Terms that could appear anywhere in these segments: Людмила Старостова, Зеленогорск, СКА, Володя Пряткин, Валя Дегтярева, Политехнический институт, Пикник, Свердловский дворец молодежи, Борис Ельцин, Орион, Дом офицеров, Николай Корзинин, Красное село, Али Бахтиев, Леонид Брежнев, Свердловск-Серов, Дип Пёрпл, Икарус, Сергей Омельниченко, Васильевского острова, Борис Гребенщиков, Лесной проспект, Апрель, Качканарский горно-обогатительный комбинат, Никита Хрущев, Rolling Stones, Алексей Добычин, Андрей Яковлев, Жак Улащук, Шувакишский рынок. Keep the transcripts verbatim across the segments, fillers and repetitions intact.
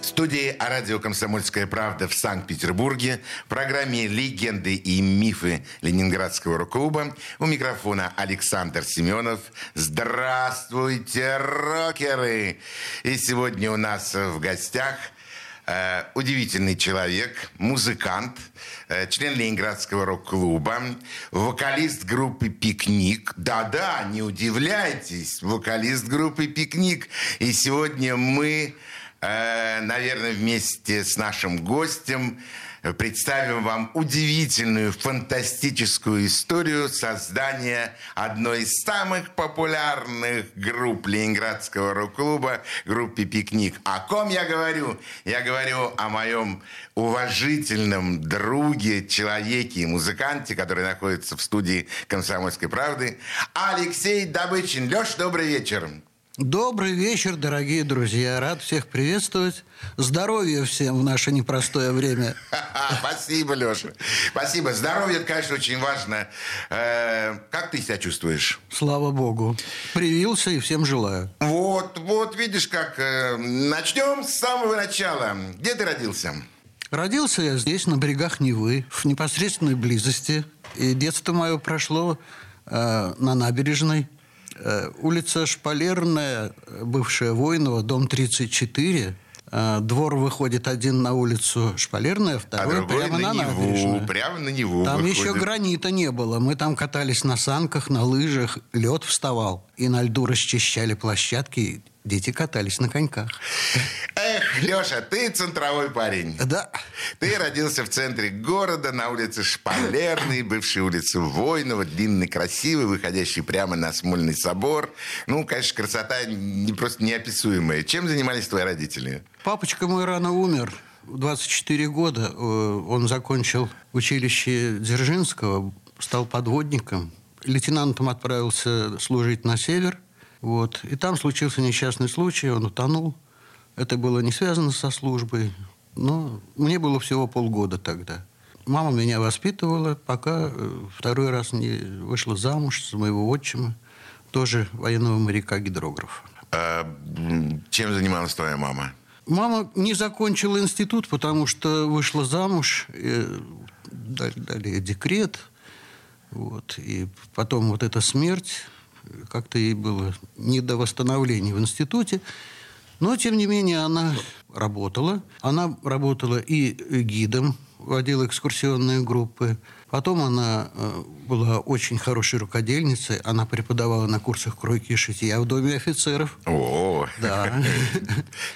В студии радио «Комсомольская правда» в Санкт-Петербурге в программе «Легенды и мифы Ленинградского рок-клуба». У микрофона Александр Семенов. Здравствуйте, рокеры! И сегодня у нас в гостях э, удивительный человек, музыкант, э, член Ленинградского рок-клуба, вокалист группы «Пикник». Да-да, не удивляйтесь, вокалист группы «Пикник». И сегодня мы... наверное, вместе с нашим гостем представим вам удивительную, фантастическую историю создания одной из самых популярных групп Ленинградского рок-клуба, группы «Пикник». О ком я говорю? Я говорю о моем уважительном друге, человеке и музыканте, который находится в студии «Комсомольской правды», Алексей Добычин. Леш, добрый вечер. Добрый вечер, дорогие друзья. Рад всех приветствовать. Здоровья всем в наше непростое время. Спасибо, Леша. Спасибо. Здоровье, это, конечно, очень важно. Как ты себя чувствуешь? Слава богу. Привился и всем желаю. Вот, вот, видишь, как. Начнем с самого начала. Где ты родился? Родился я здесь, на берегах Невы, в непосредственной близости. И детство мое прошло э, на набережной. Улица Шпалерная, бывшая Войнова, дом тридцать четыре. Двор выходит один на улицу Шпалерная, второй а прямо на, на набережную. Прямо на него там выходит. Еще гранита не было. Мы там катались на санках, на лыжах. Лед вставал. И на льду расчищали площадки. Дети катались на коньках. Эх, Леша, ты центровой парень. Да. Ты родился в центре города, на улице Шпалерной, бывшей улице Войнова, длинный, красивый, выходящий прямо на Смольный собор. Ну, конечно, красота просто неописуемая. Чем занимались твои родители? Папочка мой рано умер. В двадцать четыре года он закончил училище Дзержинского, стал подводником. Лейтенантом отправился служить на север. Вот. И там случился несчастный случай, он утонул. Это было не связано со службой, но мне было всего полгода тогда. Мама меня воспитывала, пока второй раз не вышла замуж за моего отчима, тоже военного моряка-гидрографа. А чем занималась твоя мама? Мама не закончила институт, потому что вышла замуж, дали декрет, вот. И потом вот эта смерть... Как-то ей было не до восстановления в институте. Но, тем не менее, она работала. Она работала и гидом, водила экскурсионные группы. Потом она была очень хорошей рукодельницей. Она преподавала на курсах кройки и шитья в Доме офицеров. О, да.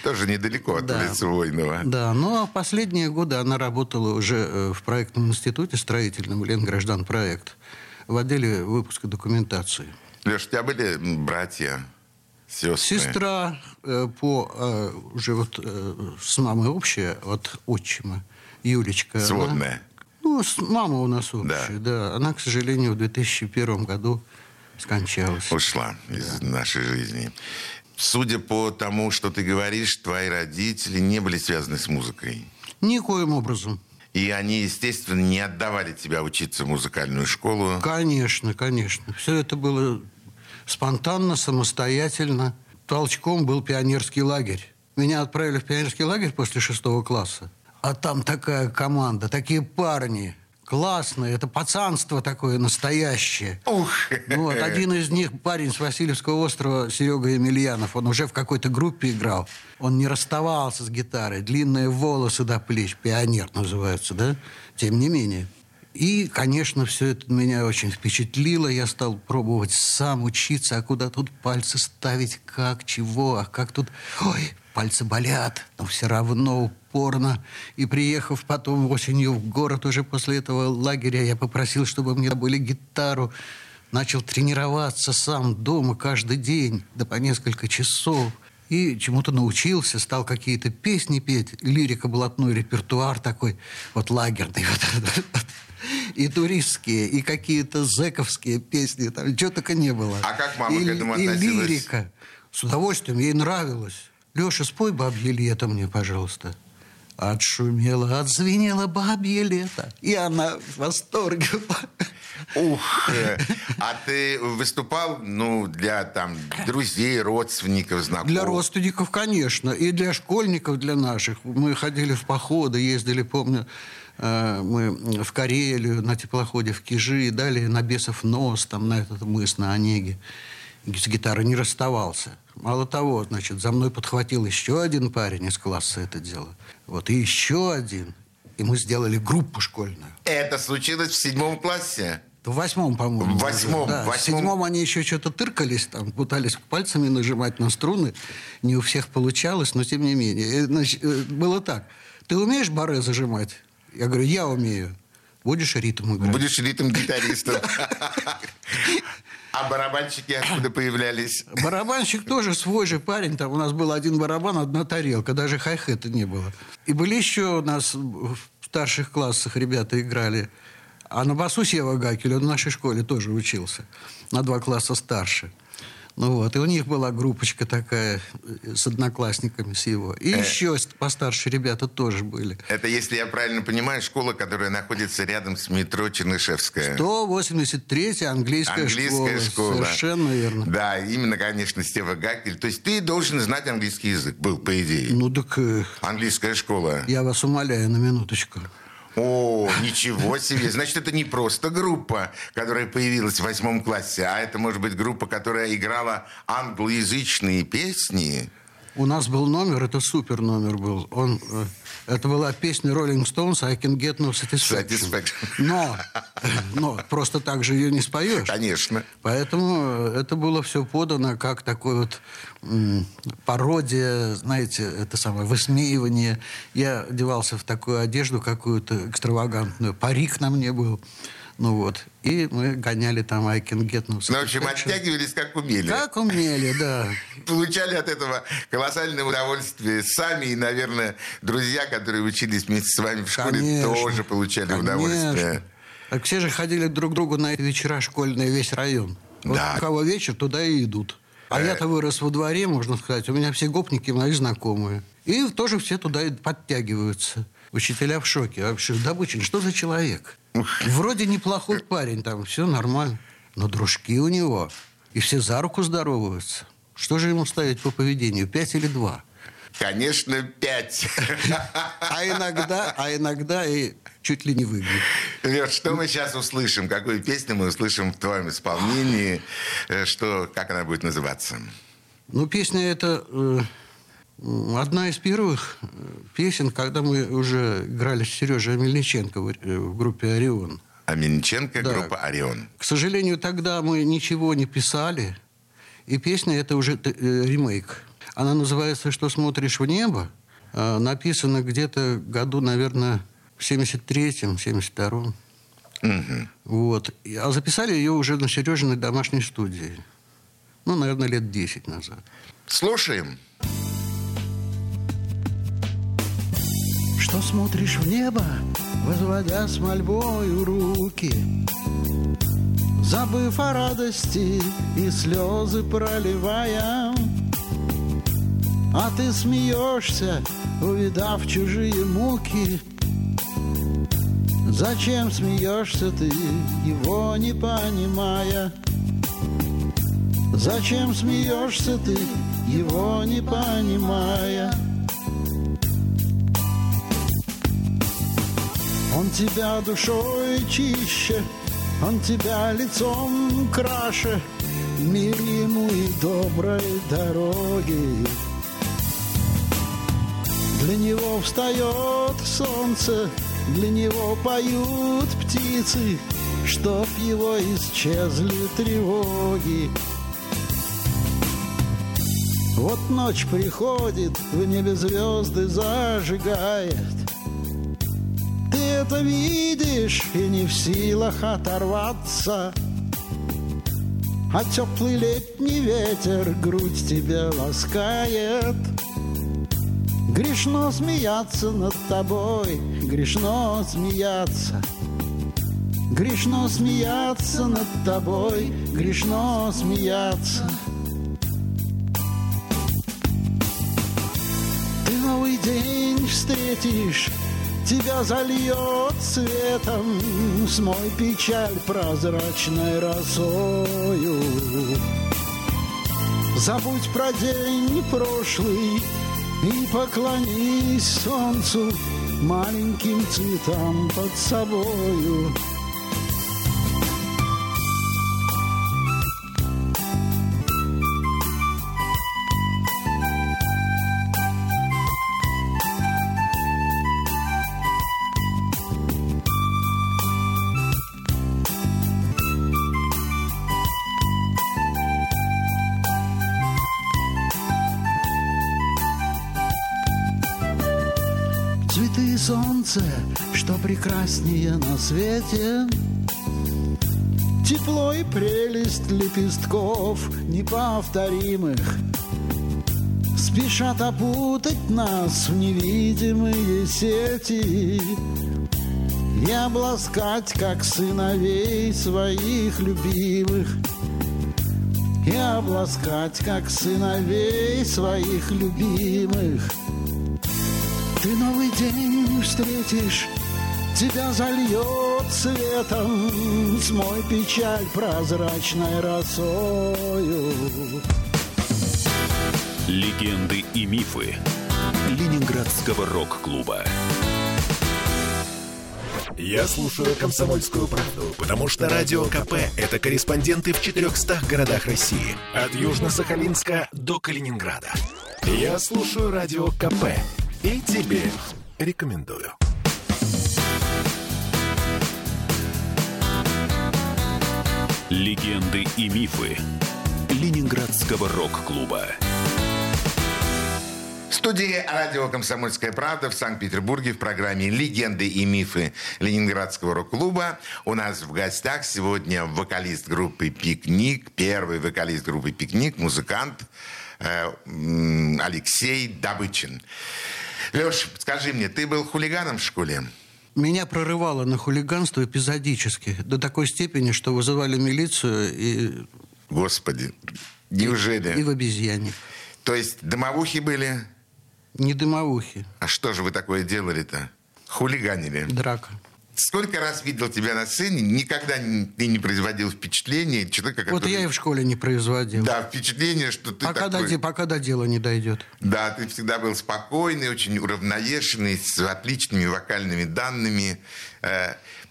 Тоже недалеко от улицы Войнова. Да, но последние годы она работала уже в проектном институте строительном «Ленгражданпроект» в отделе выпуска документации. Леш, у тебя были братья, сестры? Сестра э, по, э, уже вот, э, с мамой общая, от отчима, Юлечка. Сводная? Она, ну, с, мама у нас общая, да. да. Она, к сожалению, в две тысячи первом году скончалась. Ушла да. из нашей жизни. Судя по тому, что ты говоришь, твои родители не были связаны с музыкой? Никоим образом. И они, естественно, не отдавали тебя учиться в музыкальную школу. Конечно, конечно. Все это было спонтанно, самостоятельно. Толчком был пионерский лагерь. Меня отправили в пионерский лагерь после шестого класса. А там такая команда, такие парни. Классные. Это пацанство такое настоящее. Ух! Вот, один из них, парень с Васильевского острова, Серега Омельниченко, он уже в какой-то группе играл. Он не расставался с гитарой. Длинные волосы до плеч. Пионер называется, да? Тем не менее. И, конечно, все это меня очень впечатлило. Я стал пробовать сам учиться. А куда тут пальцы ставить? Как? Чего? А как тут... Ой, пальцы болят. Но все равно... Порно. И приехав потом осенью в город уже после этого лагеря, я попросил, чтобы мне добыли гитару. Начал тренироваться сам дома каждый день, да по несколько часов. И чему-то научился, стал какие-то песни петь. Лирика, блатной репертуар такой, вот лагерный. Вот. и туристские, и какие-то зэковские песни, там чего только не было. А как мама и, к этому относилась? И лирика. С удовольствием, ей нравилось. Леша, спой «Бабье лето» мне, пожалуйста. Отшумело, отзвенело бабье лето. И она в восторге. Ух! А ты выступал, ну, для там друзей, родственников, знакомых? Для родственников, конечно. И для школьников, для наших. Мы ходили в походы, ездили, помню, мы в Карелию на теплоходе в Кижи, далее на Бесов нос, там на этот мыс, на Онеге. С гитарой не расставался. Мало того, значит, за мной подхватил еще один парень из класса это дело. Вот, и еще один. И мы сделали группу школьную. Это случилось в седьмом классе? В восьмом, по-моему. В восьмом. Да. Восьмом... В седьмом они еще что-то тыркались, там, пытались пальцами нажимать на струны. Не у всех получалось, но тем не менее. Значит, было так. Ты умеешь баре зажимать? Я говорю, я умею. Будешь ритм играть? Будешь ритм-гитаристом. А барабанщики откуда появлялись? Барабанщик тоже свой же парень. Там у нас был один барабан, одна тарелка. Даже хай-хета не было. И были еще у нас в старших классах ребята играли. А на басу Сева Гаккель, он в нашей школе тоже учился. На два класса старше. Ну вот. И у них была группочка такая с одноклассниками с его. И э. еще постарше ребята тоже были. Это, если я правильно понимаю, школа, которая находится рядом с метро Чернышевская. сто восемьдесят третья английская, английская школа. школа. Совершенно верно. Да, именно, конечно, Стева Гаккель. То есть ты должен знать английский язык был, по идее. Ну так... Английская школа. Я вас умоляю, на минуточку. О, ничего себе. Значит, это не просто группа, которая появилась в восьмом классе, а это, может быть, группа, которая играла англоязычные песни. У нас был номер, это супер номер был. Он, это была песня Rolling Stones «I can get no satisfaction». satisfaction. Но, но просто так же ее не споешь. Конечно. Поэтому это было все подано как такое вот м- пародия, знаете, это самое высмеивание. Я одевался в такую одежду какую-то экстравагантную. Парик на мне был. Ну вот. И мы гоняли там «I can get no satisfaction». В общем, оттягивались как умели. Как умели, да. Получали от этого колоссальное удовольствие сами. И, наверное, друзья, которые учились вместе с вами в школе, конечно, тоже получали конечно. удовольствие. Так все же ходили друг к другу на вечера школьные, весь район. Вот да. У кого вечер, туда и идут. А э... я-то вырос во дворе, можно сказать. У меня все гопники мои знакомые. И тоже все туда и подтягиваются. Учителя в шоке. Вообще, Добычин, что за человек? Вроде неплохой парень, там все нормально. Но дружки у него. И все за руку здороваются. Что же ему ставить по поведению? Пять или два? Конечно, пять. А иногда, а иногда и чуть ли не выиграл. Лёш, что мы сейчас услышим? Какую песню мы услышим в твоем исполнении? Что, как она будет называться? Ну, песня эта... Одна из первых песен, когда мы уже играли с Сережей Омельниченко в группе «Орион». Омельниченко, да. Группа «Орион». К сожалению, тогда мы ничего не писали, и песня это уже ремейк. Она называется «Что смотришь в небо». Написана где-то году, наверное, в семьдесят третьем, семьдесят втором. Угу. Вот. А записали ее уже на Сережиной домашней студии. Ну, наверное, лет десять назад. Слушаем. Что смотришь в небо, возводя с мольбою руки, забыв о радости и слезы проливая, а ты смеешься, увидав чужие муки. Зачем смеешься ты, его не понимая? Зачем смеешься ты, его не понимая? Он тебя душой чище, он тебя лицом краше, мир ему и доброй дороги. Для него встает солнце, для него поют птицы, чтоб его исчезли тревоги. Вот ночь приходит, в небе звезды зажигает. Это видишь и не в силах оторваться, а теплый летний ветер грудь тебя ласкает. Грешно смеяться над тобой, грешно смеяться, Грешно смеяться над тобой, грешно смеяться. Ты новый день встретишь, тебя зальет светом, смой печаль прозрачной росою. Забудь про день прошлый и поклонись солнцу, маленьким цветам под собою. Что прекраснее на свете, тепло и прелесть лепестков неповторимых спешат опутать нас в невидимые сети и обласкать, как сыновей своих любимых, и обласкать, как сыновей своих любимых. Ты новый день встретишь, тебя зальет светом, смой печаль прозрачной росою. Легенды и мифы Ленинградского рок-клуба. Я слушаю «Комсомольскую правду», потому что Радио КП – это корреспонденты в четырехстах городах России, от Южно-Сахалинска до Калининграда. Я слушаю Радио КП. И тебе рекомендую. Легенды и мифы Ленинградского рок-клуба. В студии радио «Комсомольская правда» в Санкт-Петербурге в программе «Легенды и мифы Ленинградского рок-клуба» у нас в гостях сегодня вокалист группы «Пикник», первый вокалист группы «Пикник», музыкант Алексей Добычин. Леш, скажи мне, ты был хулиганом в школе? Меня прорывало на хулиганство эпизодически, до такой степени, что вызывали милицию и... Господи, неужели? И, и в обезьяне. То есть дымовухи были? Не дымовухи. А что же вы такое делали-то? Хулиганили? Драка. Сколько раз видел тебя на сцене, никогда не, ты не производил впечатление человека, который... Вот я и в школе не производил. Да, впечатление, что ты пока такой... До, пока до дела не дойдет. Да, ты всегда был спокойный, очень уравновешенный, с отличными вокальными данными.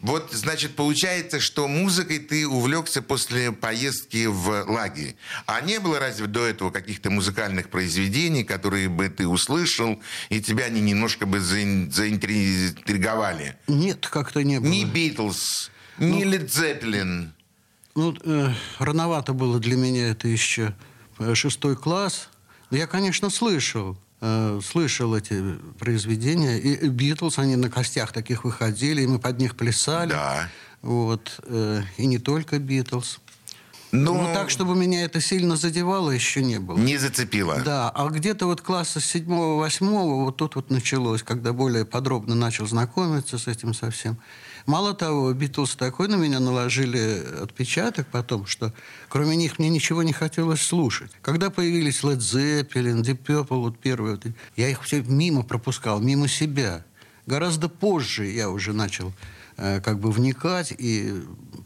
Вот, значит, получается, что музыкой ты увлекся после поездки в лагерь. А не было разве до этого каких-то музыкальных произведений, которые бы ты услышал, и тебя они немножко бы заинтриговали? Нет, как-то не было. Ни «Битлз», ну, ни «Лед Зеппелин». Ну, э, рановато было для меня это еще шестой класс. Я, конечно, слышал. Слышал эти произведения. И «Битлз», они на костях таких выходили, и мы под них плясали. Да. Вот. И не только «Битлз». Но... Но так, чтобы меня это сильно задевало, еще не было. Не зацепило. Да. А где-то вот класса с седьмого, восьмого вот тут вот началось, когда более подробно начал знакомиться с этим совсем. Мало того, «Битлз» такой на меня наложили отпечаток потом, что кроме них мне ничего не хотелось слушать. Когда появились «Лед Зеппелин», «Дип Пёрпл», вот первые, вот, я их все мимо пропускал, мимо себя. Гораздо позже я уже начал э, как бы вникать и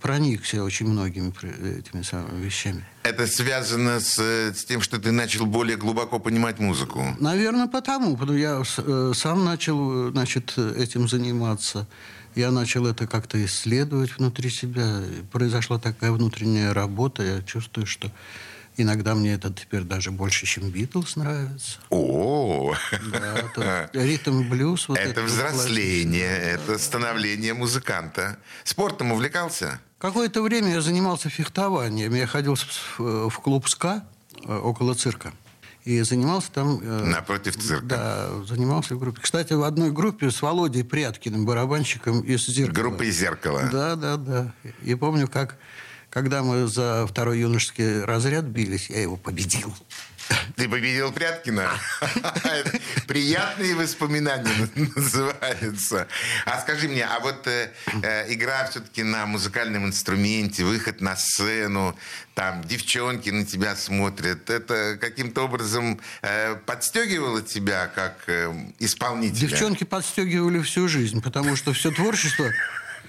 проникся очень многими этими самыми вещами. Это связано с, с тем, что ты начал более глубоко понимать музыку? Наверное, потому. Потому я э, сам начал, значит, этим заниматься. Я начал это как-то исследовать внутри себя. Произошла такая внутренняя работа. Я чувствую, что иногда мне это теперь даже больше, чем «Битлз», нравится. О-о-о! Да, ритм-блюз. Вот это взросление, это да, становление музыканта. Спортом увлекался? Какое-то время я занимался фехтованием. Я ходил в клуб «СКА» около цирка. И занимался там... Напротив цирка. Да, занимался в группе. Кстати, в одной группе с Володей Пряткиным, барабанщиком из «Зеркала». Группа из «Зеркала». Да, да, да. И помню, как, когда мы за второй юношеский разряд бились, я его победил. Ты победил Пряткина? Приятные воспоминания называются. А скажи мне, а вот игра все-таки на музыкальном инструменте, выход на сцену, там девчонки на тебя смотрят, это каким-то образом подстегивало тебя как исполнителя? Девчонки подстегивали всю жизнь, потому что все творчество...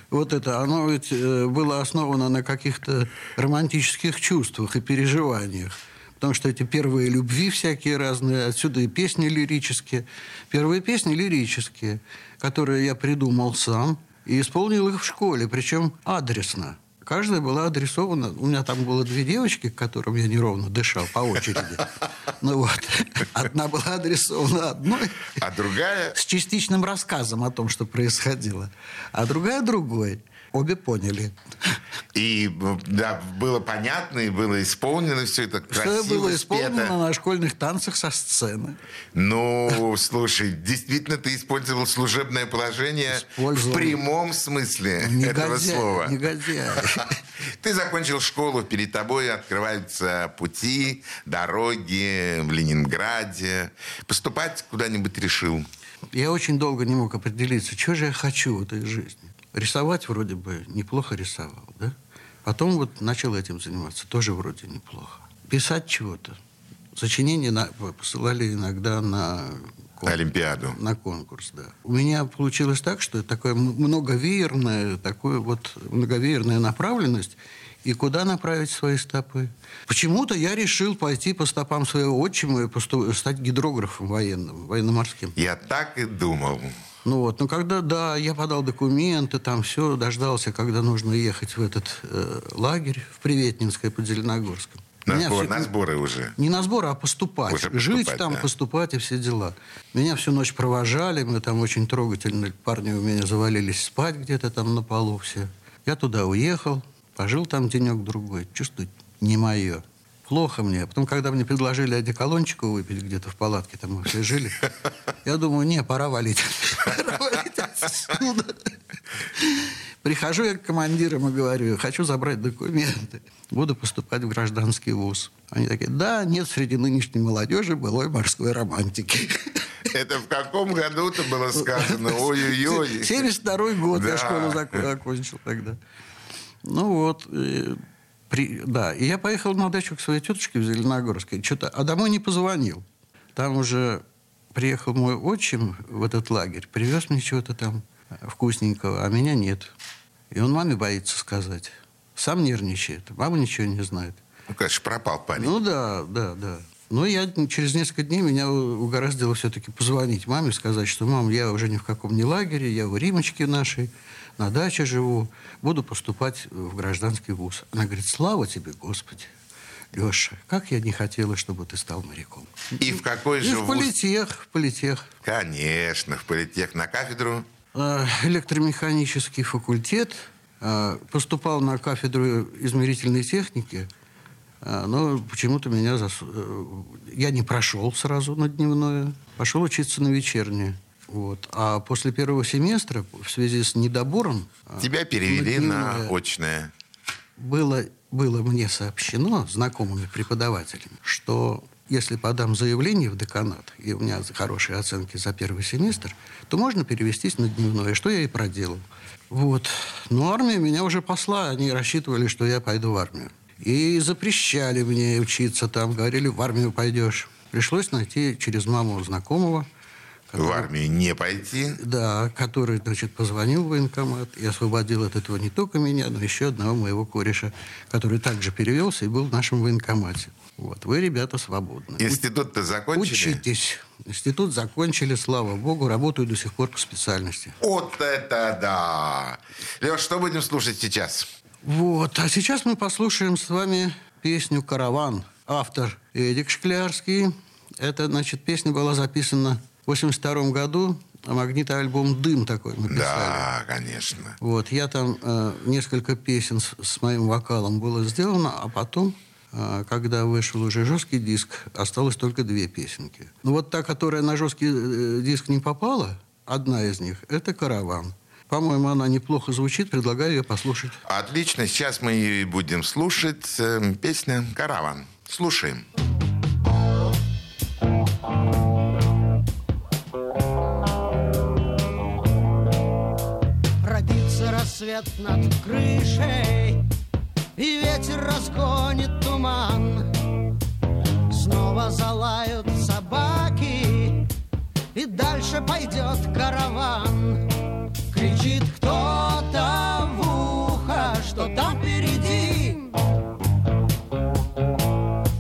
Вот это, оно ведь было основано на каких-то романтических чувствах и переживаниях. Потому что эти первые любви всякие разные, отсюда и песни лирические. Первые песни лирические, которые я придумал сам и исполнил их в школе, причем адресно. Каждая была адресована... У меня там было две девочки, к которым я неровно дышал по очереди. Ну вот. Одна была адресована одной. А другая... С частичным рассказом о том, что происходило. А другая другой. Обе поняли. И да, было понятно, и было исполнено все это красиво. Все было исполнено спето. На школьных танцах со сцены. Ну, слушай, действительно, ты использовал служебное положение в прямом смысле негодяй, этого слова. Негодяй. Ты закончил школу, перед тобой открываются пути, дороги в Ленинграде. Поступать куда-нибудь решил? Я очень долго не мог определиться, что же я хочу в этой жизни. Рисовать вроде бы неплохо рисовал, да? Потом вот начал этим заниматься, тоже вроде неплохо. Писать чего-то. Сочинения на... посылали иногда на... Кон... на Олимпиаду. На конкурс, да. У меня получилось так, что такая многовеерная, такая вот многовеерная направленность. И куда направить свои стопы? Почему-то я решил пойти по стопам своего отчима и посту... стать гидрографом военным, военно-морским. Я так и думал. Ну вот, ну когда, да, я подал документы, там все, дождался, когда нужно ехать в этот э, лагерь в Приветненское под Зеленогорском. На, сбор, все... на сборы уже? Не на сборы, а поступать. поступать Жить там, да. поступать и все дела. Меня всю ночь провожали, мы там очень трогательно, парни у меня завалились спать где-то там на полу все. Я туда уехал, пожил там денек-другой, чувствую, не мое. Плохо мне. Потом, когда мне предложили одеколончику выпить где-то в палатке, там мы все жили, я думаю, не, пора валить. Пора валить отсюда. Прихожу я к командирам и говорю, хочу забрать документы. Буду поступать в гражданский вуз. Они такие, да, нет среди нынешней молодежи былой морской романтики. Это в каком году-то было сказано? Ой-ой-ой. семьдесят второй год я школу закончил тогда. Ну вот... При... Да, и я поехал на дачу к своей тетушке в Зеленогорске, что-то... а домой не позвонил. Там уже приехал мой отчим в этот лагерь, привез мне чего-то там вкусненького, а меня нет. И он маме боится сказать. Сам нервничает, мама ничего не знает. Ну, конечно, пропал парень. Ну да, да, да. Но я через несколько дней меня угораздило все-таки позвонить маме, сказать, что, мам, я уже ни в каком не лагере, я у Римочки нашей, на даче живу, буду поступать в гражданский вуз. Она говорит, слава тебе, Господи, Леша, как я не хотела, чтобы ты стал моряком. И в какой же вуз? И в политех, в политех. Конечно, в политех. На кафедру? Электромеханический факультет. Поступал на кафедру измерительной техники. Но почему-то меня... Зас... Я не прошел сразу на дневное. Пошел учиться на вечернее. Вот. А после первого семестра, в связи с недобором... Тебя перевели на, на очное. Было, было мне сообщено знакомыми преподавателями, что если подам заявление в деканат, и у меня хорошие оценки за первый семестр, то можно перевестись на дневное, что я и проделал. Вот. Но армия меня уже посла, они рассчитывали, что я пойду в армию. И запрещали мне учиться там, говорили, в армию пойдешь. Пришлось найти через маму знакомого. Который, в армию не пойти? Да, который, значит, позвонил в военкомат и освободил от этого не только меня, но еще одного моего кореша, который также перевелся и был в нашем военкомате. Вот, вы, ребята, свободны. Институт-то закончили? Учитесь. Институт закончили, слава богу, работаю до сих пор по специальности. Вот это да! Леш, что будем слушать сейчас? Вот, а сейчас мы послушаем с вами песню «Караван». Автор Эдик Шклярский. Это, значит, песня была записана в восемьдесят втором году. Магнитоальбом «Дым» такой мы писали. Да, конечно. Вот, я там э, несколько песен с, с моим вокалом было сделано, а потом, э, когда вышел уже жесткий диск, осталось только две песенки. Ну вот та, которая на жесткий э, диск не попала, одна из них, это «Караван». По-моему, она неплохо звучит. Предлагаю ее послушать. Отлично. Сейчас мы ее и будем слушать. Песня «Караван». Слушаем. рассвет над крышей, и ветер разгонит туман. Снова залают собаки, и дальше пойдет караван. Кричит кто-то в ухо, что там впереди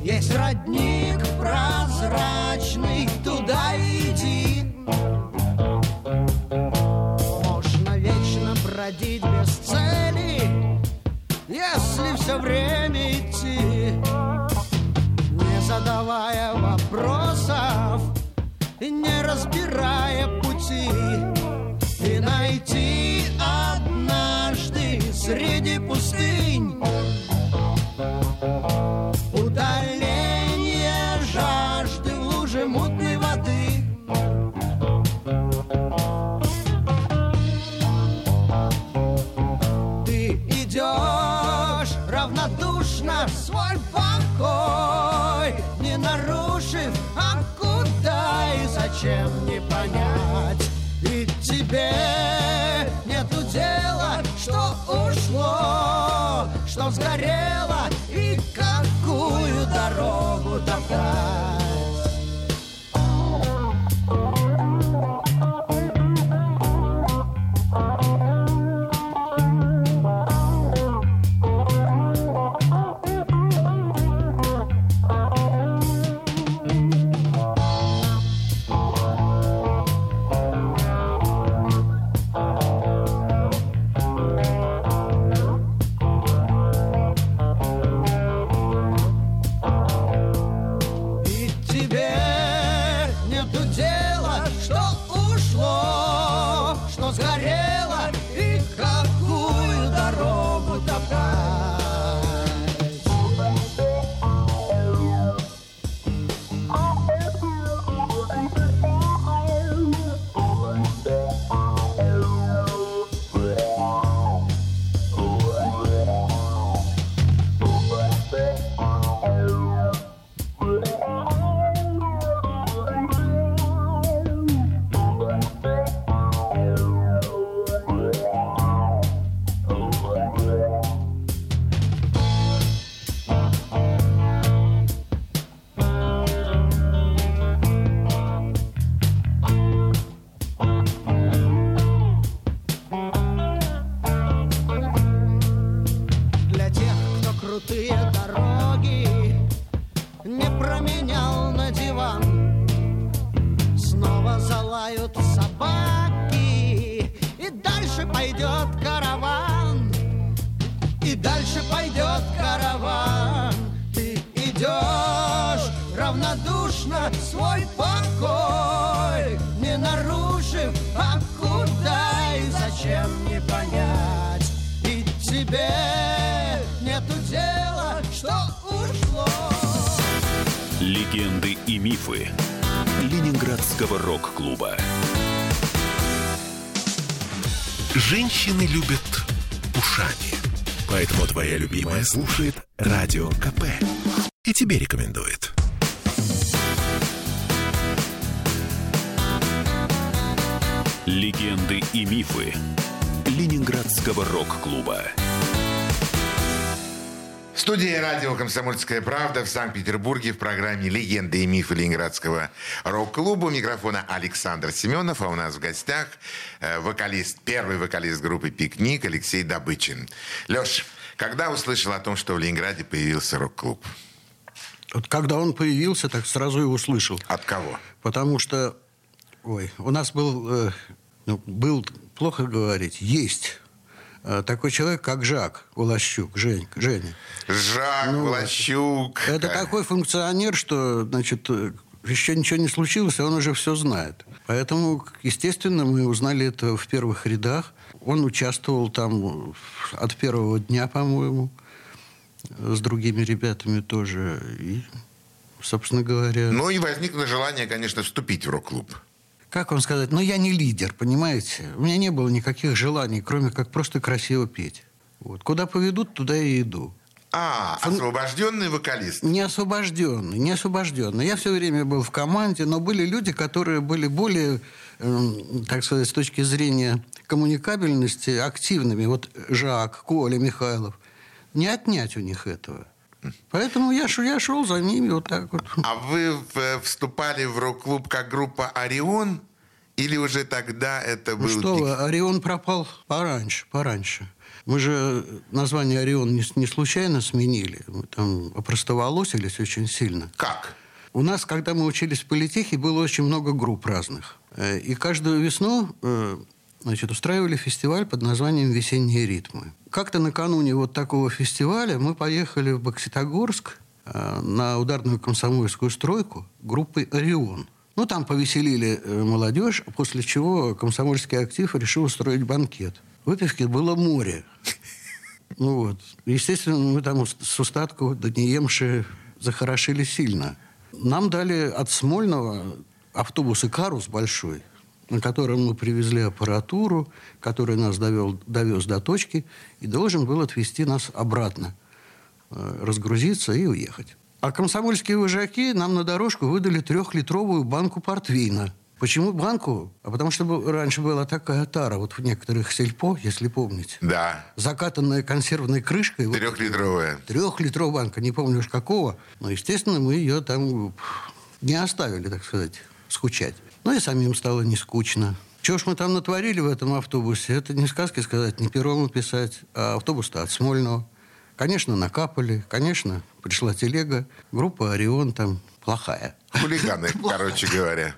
есть родник прозрачный, туда иди. Можно вечно бродить без цели, если все время идти, не задавая вопросов и не разбирая пути. И найти однажды среди пустынь утоление жажды в луже мутной воды. Ты идешь равнодушно в свой покой, не нарушив, а куда и зачем не понять. Ведь тебе нету дела, что ушло, что сгорело и какую дорогу топтать. Легенды и мифы Ленинградского рок-клуба. Женщины любят ушами, поэтому твоя любимая слушает Радио КП и тебе рекомендует. Легенды и мифы Ленинградского рок-клуба. В студии радио «Комсомольская правда» в Санкт-Петербурге в программе «Легенды и мифы Ленинградского рок-клуба». У микрофона Александр Семенов, а у нас в гостях вокалист, первый вокалист группы «Пикник» Алексей Добычин. Леш, когда услышал о том, что в Ленинграде появился рок-клуб? Вот когда он появился, так сразу и услышал. От кого? Потому что ой, у нас был, э, ну, был, плохо говорить, есть... такой человек, как Жак Улащук, Жень, Женя. Жак ну, Улащук. Это такой функционер, что, значит, еще ничего не случилось, а он уже все знает. Поэтому, естественно, мы узнали это в первых рядах. Он участвовал там от первого дня, по-моему, с другими ребятами тоже. И, собственно говоря... Ну и возникло желание, конечно, вступить в рок-клуб. Как вам сказать? Ну, я не лидер, понимаете? У меня не было никаких желаний, кроме как просто красиво петь. Вот. Куда поведут, туда и иду. А, освобожденный вокалист. Не освобожденный, не освобожденный. Я все время был в команде, но были люди, которые были более, э, так сказать, с точки зрения коммуникабельности активными. Вот Жак, Коля Михайлов. Не отнять у них этого. Поэтому я шел, я шел за ними вот так вот. А вы вступали в рок-клуб как группа «Орион»? Или уже тогда это был... Ну что вы, «Орион» пропал пораньше, пораньше. Мы же название «Орион» не случайно сменили. Мы там опростоволосились очень сильно. Как? У нас, когда мы учились в политехе, было очень много групп разных. И каждую весну, значит, устраивали фестиваль под названием «Весенние ритмы». Как-то накануне вот такого фестиваля мы поехали в Бокситогорск на ударную комсомольскую стройку группы «Орион». Ну, там повеселили молодежь, после чего комсомольский актив решил устроить банкет. Выпивки было море. Ну вот. Естественно, мы там с устатку до неемши захорошили сильно. Нам дали от Смольного автобус «Икарус» большой, на котором мы привезли аппаратуру, который нас довел, довез до точки, и должен был отвезти нас обратно, разгрузиться и уехать. А комсомольские вожаки нам на дорожку выдали трехлитровую банку портвейна. Почему банку? А потому что раньше была такая тара, вот в некоторых сельпо, если помните. Да. Закатанная консервной крышкой. Трехлитровая. Вот, трехлитровая банка, не помню уж какого. Но, естественно, мы ее там не оставили, так сказать, скучать. Ну и самим стало не скучно. Чего ж мы там натворили в этом автобусе, это не сказки сказать, не пером написать, а автобус-то от Смольного. Конечно, накапали, конечно, пришла телега. Группа «Орион» там плохая. Хулиганы, короче говоря.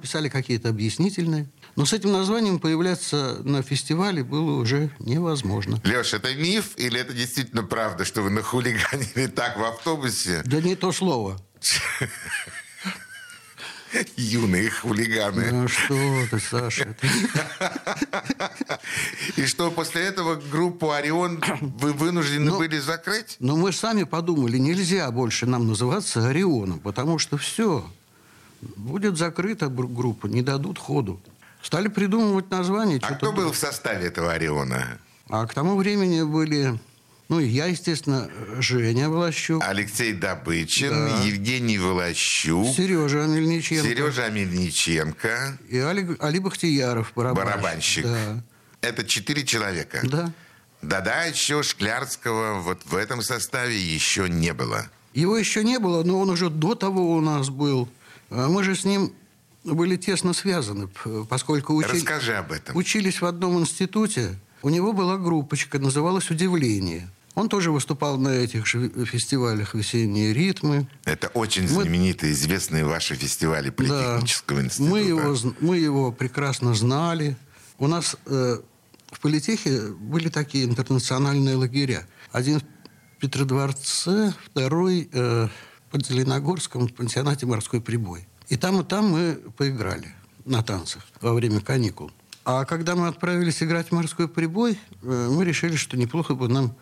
Писали какие-то объяснительные. Но с этим названием появляться на фестивале было уже невозможно. Леш, это миф или это действительно правда, что вы нахулиганили так в автобусе? Да не то слово. Юные хулиганы. Ну что ты, Саша. И что после этого группу «Орион» вы вынуждены но, были закрыть? Но мы же сами подумали, нельзя больше нам называться «Орионом», потому что все, будет закрыта группа, не дадут ходу. Стали придумывать название. А кто был в составе этого «Ориона»? А к тому времени были... Ну, я, естественно, Женя Влащук. Алексей Добычин, да. Евгений Влащук. Сережа Омельниченко. Сережа Омельниченко. И Али, Али Бахтиев, барабанщик. барабанщик. Да. Это четыре человека. Да. Да-да, еще Шклярского вот в этом составе еще не было. Его еще не было, но он уже до того у нас был. Мы же с ним были тесно связаны, поскольку учили... Расскажи об этом. Учились в одном институте. У него была группочка, называлась «Удивление». Он тоже выступал на этих же фестивалях «Весенние ритмы». Это очень мы... знаменитые, известные ваши фестивали Политехнического да. института. Мы его, мы его прекрасно знали. У нас э, в Политехе были такие интернациональные лагеря. Один в Петродворце, второй э, под Зеленогорском в пансионате «Морской прибой». И там, и там мы поиграли на танцах во время каникул. А когда мы отправились играть в «Морской прибой», мы решили, что неплохо бы нам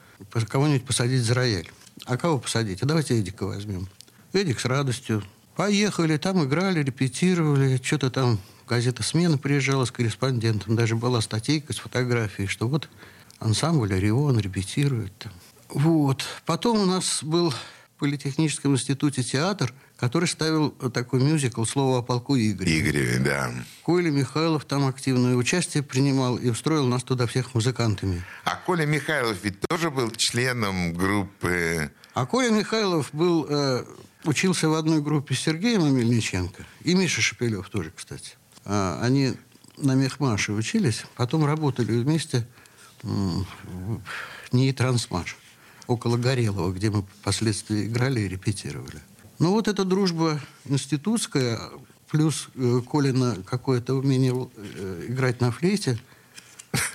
кого-нибудь посадить за рояль. А кого посадить? А давайте Эдика возьмем. Эдик с радостью. Поехали, там играли, репетировали. Что-то там газета «Смена» приезжала с корреспондентом. Даже была статейка с фотографией, что вот ансамбль «Орион» репетирует. Вот. Потом у нас был в Политехническом институте театр, который ставил такой мюзикл «Слово о полку Игореве». Игореве, да. Коля Михайлов там активное участие принимал и устроил нас туда всех музыкантами. А Коля Михайлов ведь тоже был членом группы... А Коля Михайлов был, э, учился в одной группе с Сергеем Омельниченко. И Миша Шепелев тоже, кстати. А, они на мехмаше учились, потом работали вместе в НИИ «Трансмаш» около Горелого, где мы впоследствии играли и репетировали. Ну, вот эта дружба институтская, плюс э, Колина какое-то умение э, играть на флейте,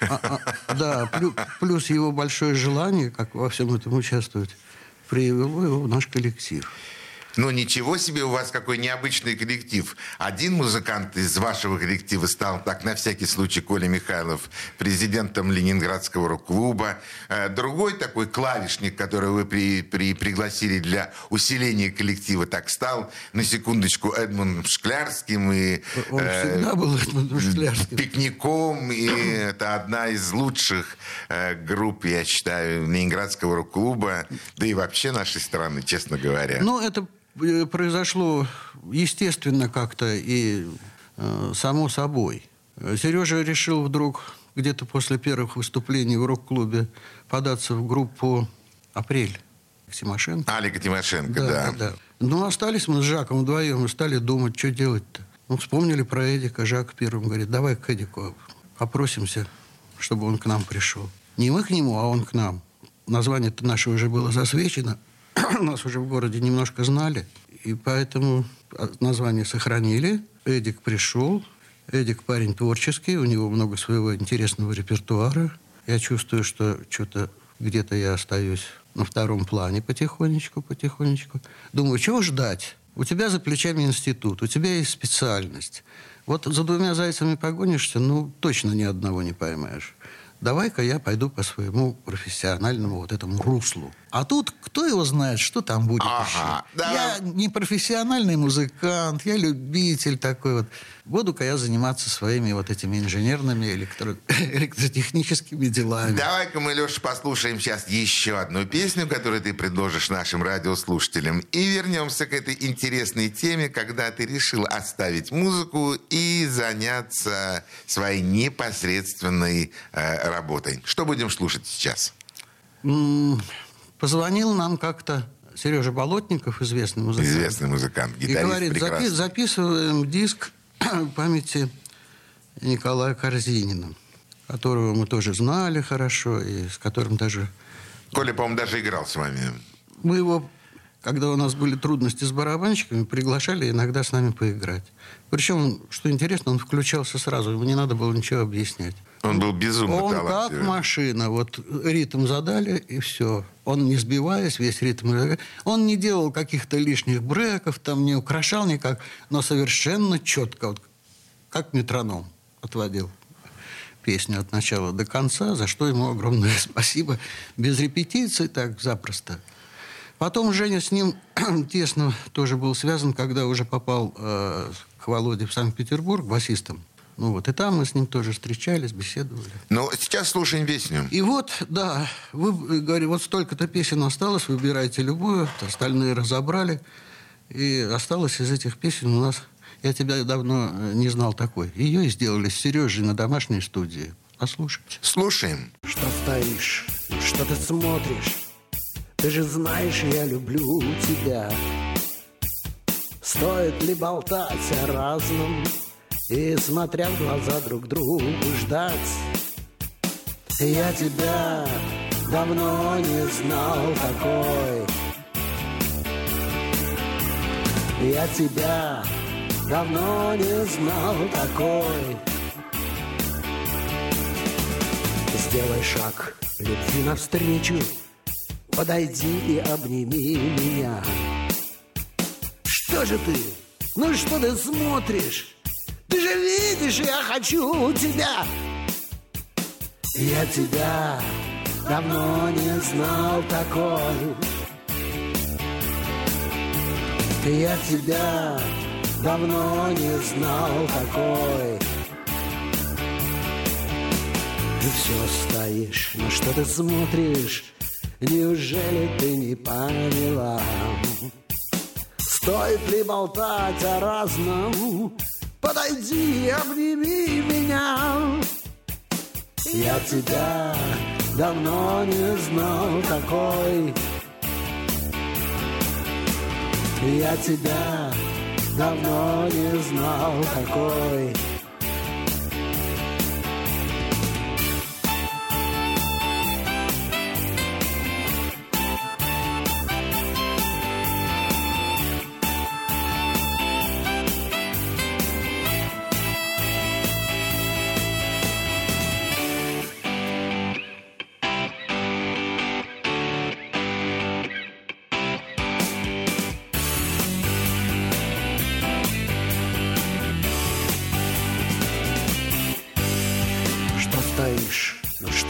а, а, да, плюс, плюс его большое желание, как во всем этом участвовать, привело его в наш коллектив. Ну, ничего себе, у вас какой необычный коллектив. Один музыкант из вашего коллектива стал, так, на всякий случай, Коля Михайлов, президентом Ленинградского рок-клуба. Другой такой клавишник, которого вы при, при, пригласили для усиления коллектива, так, стал, на секундочку, Эдмундом Шклярским. И, Он э, всегда был Эдмундом Шклярским. Пикником. И это одна из лучших э, групп, я считаю, Ленинградского рок-клуба, да и вообще нашей страны, честно говоря. Ну, это... произошло естественно как-то и э, само собой. Сережа решил вдруг где-то после первых выступлений в рок-клубе податься в группу «Апрель» Тимошенко. Алика Тимошенко, да, да. да. Ну, остались мы с Жаком вдвоем и стали думать, что делать-то. Ну, вспомнили про Эдика. Жак первым говорит: давай к Эдику опросимся, чтобы он к нам пришел. Не мы к нему, а он к нам. Название-то наше уже было засвечено. Нас уже в городе немножко знали, и поэтому название сохранили. Эдик пришел. Эдик парень творческий, у него много своего интересного репертуара. Я чувствую, что что-то где-то я остаюсь на втором плане потихонечку, потихонечку. Думаю, чего ждать? У тебя за плечами институт, у тебя есть специальность. Вот за двумя зайцами погонишься, ну, точно ни одного не поймаешь. Давай-ка я пойду по своему профессиональному вот этому руслу. А тут кто его знает, что там будет ага, еще. Да. Я не профессиональный музыкант, я любитель такой вот. Буду-ка я заниматься своими вот этими инженерными электро... электротехническими делами. Давай-ка мы, Леша, послушаем сейчас еще одну песню, которую ты предложишь нашим радиослушателям. И вернемся к этой интересной теме, когда ты решил оставить музыку и заняться своей непосредственной э, работой. Что будем слушать сейчас? Позвонил нам как-то Сережа Болотников, известный музыкант. Известный музыкант, гитарист, и говорит: запи- записываем диск памяти Николая Корзинина, которого мы тоже знали хорошо, и с которым даже... Коля, по-моему, даже играл с вами. Мы его, когда у нас были трудности с барабанщиками, приглашали иногда с нами поиграть. Причем, что интересно, он включался сразу, ему не надо было ничего объяснять. Он был безумно талантливый. Он как машина. Вот ритм задали, и все. Он, не сбиваясь, весь ритм... Он не делал каких-то лишних бреков, там не украшал никак, но совершенно четко, вот, как метроном, отводил песню от начала до конца, за что ему огромное спасибо. Без репетиций, так, запросто. Потом Женя с ним тесно тоже был связан, когда уже попал э, к Володе в Санкт-Петербург басистом. Ну вот, и там мы с ним тоже встречались, беседовали. Ну, сейчас слушаем песню. И вот, да, вы говорили, вот столько-то песен осталось, выбирайте любую, остальные разобрали. И осталось из этих песен у нас, я тебя давно не знал такой. Ее сделали с Сережей на домашней студии. Послушайте. Слушаем. Что стоишь, что ты смотришь? Ты же знаешь, я люблю тебя. Стоит ли болтать о разном? И, смотря в глаза друг другу, ждать. Я тебя давно не знал такой. Я тебя давно не знал такой. Сделай шаг любви навстречу, подойди и обними меня. Что же ты? Ну что ты смотришь? Ты же видишь, я хочу тебя. Я тебя давно не знал такой. Я тебя давно не знал такой. Ты все стоишь, на что ты смотришь? Неужели ты не поняла? Стоит ли болтать о разном? Подойди и обними меня. Я тебя давно не знал такой. Я тебя давно не знал такой.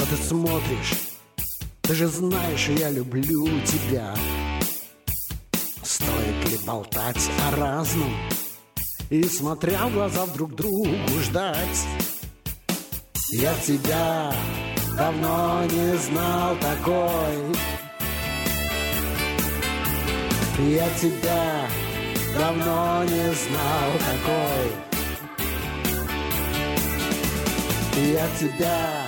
что ты смотришь. Ты же знаешь, я люблю тебя. Стоит ли болтать о разном и, смотря в глаза друг другу, ждать? Я тебя давно не знал такой. Я тебя давно не знал такой. Я тебя...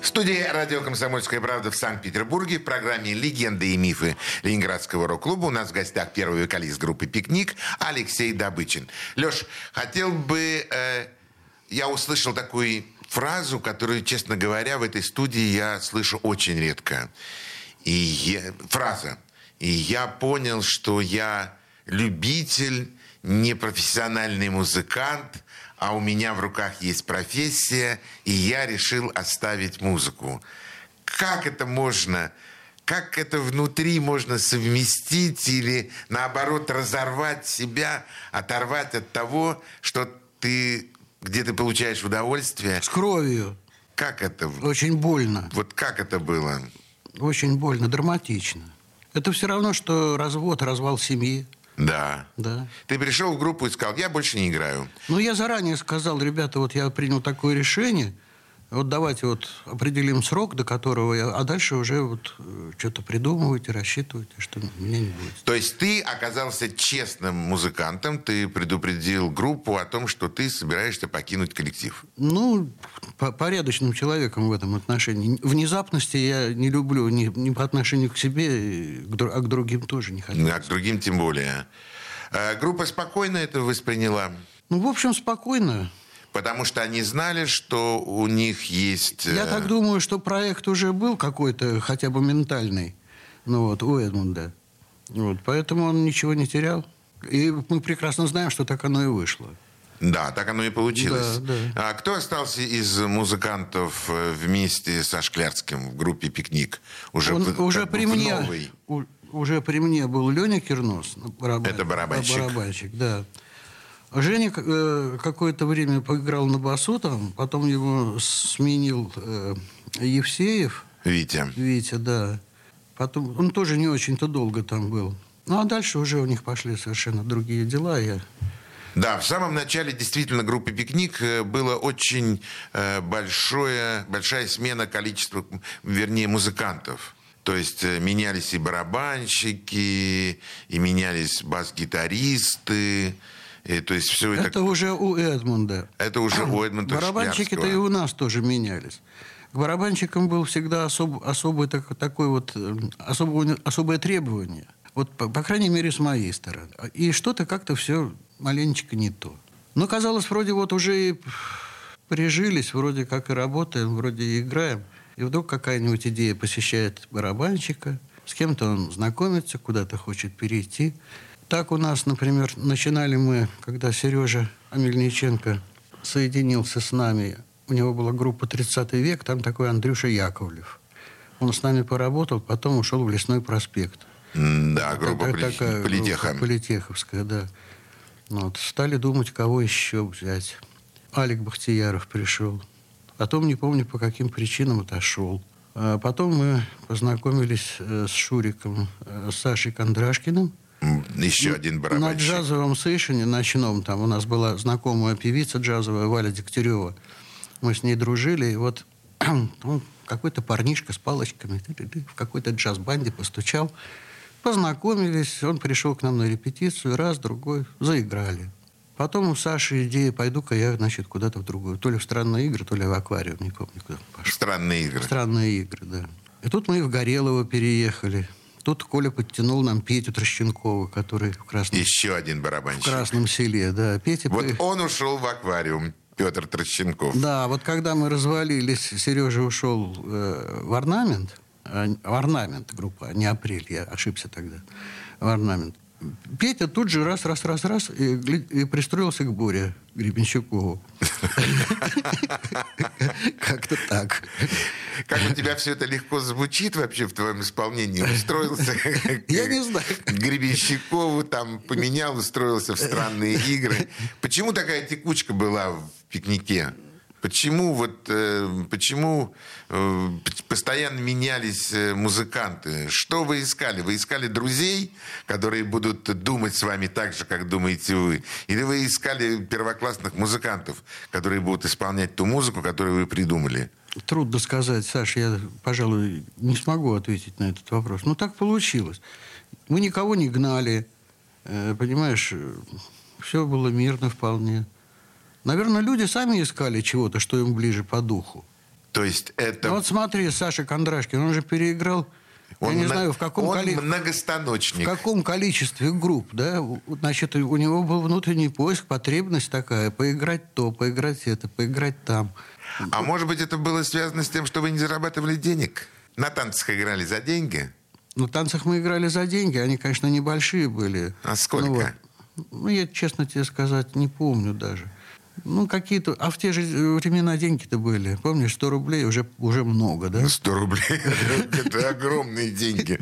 В студии радио «Комсомольская правда» в Санкт-Петербурге в программе «Легенды и мифы Ленинградского рок-клуба» у нас в гостях первый вокалист группы «Пикник» Алексей Добычин. Леш, хотел бы... Э, я услышал такую фразу, которую, честно говоря, в этой студии я слышу очень редко. И я, фраза. И я понял, что я любитель, непрофессиональный музыкант, а у меня в руках есть профессия, и я решил оставить музыку. Как это можно, как это внутри можно совместить или, наоборот, разорвать себя, оторвать от того, что ты, где ты получаешь удовольствие? С кровью. Как это? Очень больно. Вот как это было? Очень больно, драматично. Это все равно, что развод, развал семьи. Да. Да. Ты пришел в группу и сказал, я больше не играю. Ну, я заранее сказал, ребята, вот я принял такое решение, вот давайте вот определим срок, до которого я... А дальше уже вот что-то придумывайте, рассчитывайте, что меня не будет. То есть ты оказался честным музыкантом, ты предупредил группу о том, что ты собираешься покинуть коллектив. Ну, порядочным человеком в этом отношении. Внезапности я не люблю ни, ни по отношению к себе, а к другим тоже не хочу. А к другим тем более. А группа спокойно это восприняла? Ну, в общем, спокойно. Потому что они знали, что у них есть... Я так думаю, что проект уже был какой-то, хотя бы ментальный, ну вот, у Эдмунда. Вот, поэтому он ничего не терял. И мы прекрасно знаем, что так оно и вышло. Да, так оно и получилось. Да, да. А кто остался из музыкантов вместе со Шклярским в группе «Пикник»? Уже, он, в, уже при мне... новый... У, уже при мне был Леня Кирнос. Барабан... Это барабанщик. Барабанщик, да. Женя э, какое-то время поиграл на басу там, потом его сменил э, Евсеев. Витя. Витя, да. Потом он тоже не очень-то долго там был. Ну а дальше уже у них пошли совершенно другие дела. Я... Да, в самом начале действительно группы «Пикник» была очень э, большое, большая смена количества, вернее, музыкантов. То есть менялись и барабанщики, и менялись бас-гитаристы. И, то есть, все это... это уже у Эдмунда. Это уже у Эдмунда. Барабанщики-то и у нас тоже менялись. К барабанщикам был всегда особ... особый, так... такой вот... особое... особое требование. Вот, по... по крайней мере, с моей стороны. И что-то как-то все маленечко не то. Но казалось, вроде вот уже и прижились, вроде как и работаем, вроде и играем. И вдруг какая-нибудь идея посещает барабанщика. С кем-то он знакомится, куда-то хочет перейти. Так у нас, например, начинали мы, когда Сережа Омельниченко соединился с нами. У него была группа «тридцатый век», там такой Андрюша Яковлев. Он с нами поработал, потом ушел в «Лесной проспект». Да, группа политехов. Политеховская, да. Вот. Стали думать, кого еще взять. Алик Бахтиев пришел. Потом, не помню, по каким причинам отошел. Потом мы познакомились с Шуриком, с Сашей Кондрашкиным. Еще один барабанщик. На джазовом сейшене ночном там у нас была знакомая певица джазовая Валя Дегтярева. Мы с ней дружили, и вот какой-то парнишка с палочками в какой-то джаз-банде постучал. Познакомились, он пришел к нам на репетицию, раз, другой, заиграли. Потом у Саши идея, пойду-ка я, значит, куда-то в другую. То ли в «Странные игры», то ли в «Аквариум», не помню, куда пошел. «Странные игры». «Странные игры», да. И тут мы и в Горелово переехали. Тут Коля подтянул нам Петю Трощенкова, который в Красном... Еще один барабанщик. В Красном селе, да. Петя... Вот он ушел в «Аквариум». Петр Трощенков. Да, вот когда мы развалились, Сережа ушел э, в Орнамент, э, в Орнамент группа, не Апрель, я ошибся тогда, в Орнамент. Петя тут же раз-раз-раз-раз и, и пристроился к Боре Гребенщикову. Как-то так. Как у тебя все это легко звучит вообще в твоем исполнении? Устроился я не знаю. Гребенщикову, там поменял, устроился в «Странные игры». Почему такая текучка была в «Пикнике»? Почему вот почему постоянно менялись музыканты? Что вы искали? Вы искали друзей, которые будут думать с вами так же, как думаете вы? Или вы искали первоклассных музыкантов, которые будут исполнять ту музыку, которую вы придумали? Трудно сказать, Саша, я, пожалуй, не смогу ответить на этот вопрос. Но так получилось. Мы никого не гнали, понимаешь, все было мирно вполне. Наверное, люди сами искали чего-то, что им ближе по духу. То есть это... Ну, вот смотри, Саша Кондрашкин, он же переиграл, он я не мно... знаю, в каком, коли... в каком количестве групп, да? Значит, у него был внутренний поиск, потребность такая, поиграть то, поиграть это, поиграть там. А может быть, это было связано с тем, что вы не зарабатывали денег? На танцах играли за деньги? На танцах мы играли за деньги, они, конечно, небольшие были. А сколько? Ну, вот. ну я, честно тебе сказать, не помню даже. Ну, какие-то... А в те же времена деньги-то были. Помнишь, сто рублей уже, уже много, да? сто рублей. Это огромные деньги.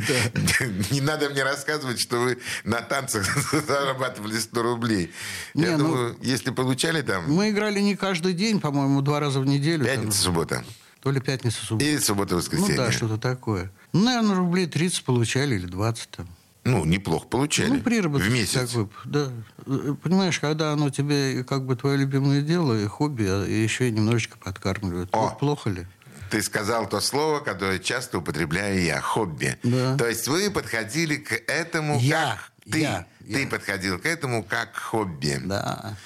Не надо мне рассказывать, что вы на танцах зарабатывали сто рублей. Я думаю, если получали там... Мы играли не каждый день, по-моему, два раза в неделю. Пятница, суббота. То ли пятница, суббота. Или суббота-воскресенье. Ну да, что-то такое. Ну, наверное, рублей тридцать получали или двадцать там. Ну, неплохо получали. Ну, приработок в месяц. Такой, да. Понимаешь, когда оно тебе, как бы, твое любимое дело, и хобби, и еще и немножечко подкармливают. О, вот плохо ли? Ты сказал то слово, которое часто употребляю я, хобби. Да. То есть вы подходили к этому я, как... Ты, я, ты я. подходил к этому как хобби. Да.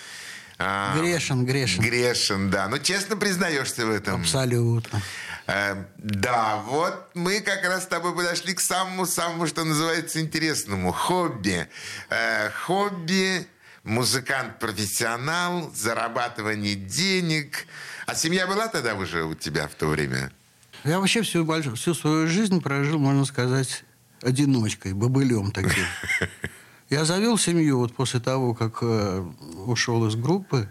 А, грешен, грешен. Грешен, да. Ну, честно признаешься в этом? Абсолютно. А, да, вот мы как раз с тобой подошли к самому-самому, что называется, интересному. Хобби. А, хобби, музыкант-профессионал, зарабатывание денег. А семья была тогда уже у тебя в то время? Я вообще всю, всю свою жизнь прожил, можно сказать, одиночкой, бобылем таким. Я завел семью вот после того, как э, ушел из группы,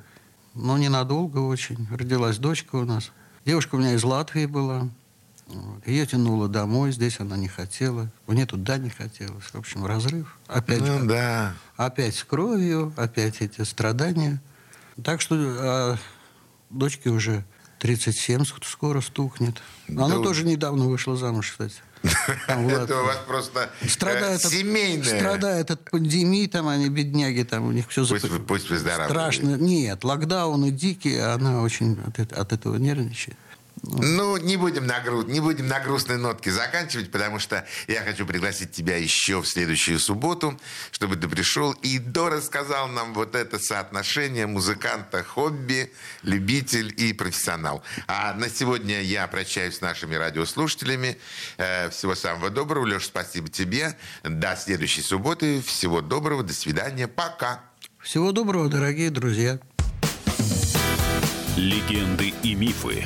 но ненадолго очень. Родилась дочка у нас. Девушка у меня из Латвии была. Вот. Ее тянуло домой, здесь она не хотела. Мне туда не хотелось. В общем, разрыв. Опять, ну, да. опять с кровью, опять эти страдания. Так что э, дочке уже тридцать семь скоро стукнет. Она да тоже уж... недавно вышла замуж, кстати. Это у вас просто семейное. Страдает от пандемии, там они, бедняги, там у них все страшно. Нет, локдауны дикие, она очень от этого нервничает. Ну, не будем на гру... не будем на грустной нотке заканчивать, потому что я хочу пригласить тебя еще в следующую субботу, чтобы ты пришел и дорассказал нам вот это соотношение музыканта, хобби, любитель и профессионал. А на сегодня я прощаюсь с нашими радиослушателями. Всего самого доброго. Леш, спасибо тебе. До следующей субботы. Всего доброго. До свидания. Пока. Всего доброго, дорогие друзья. Легенды и мифы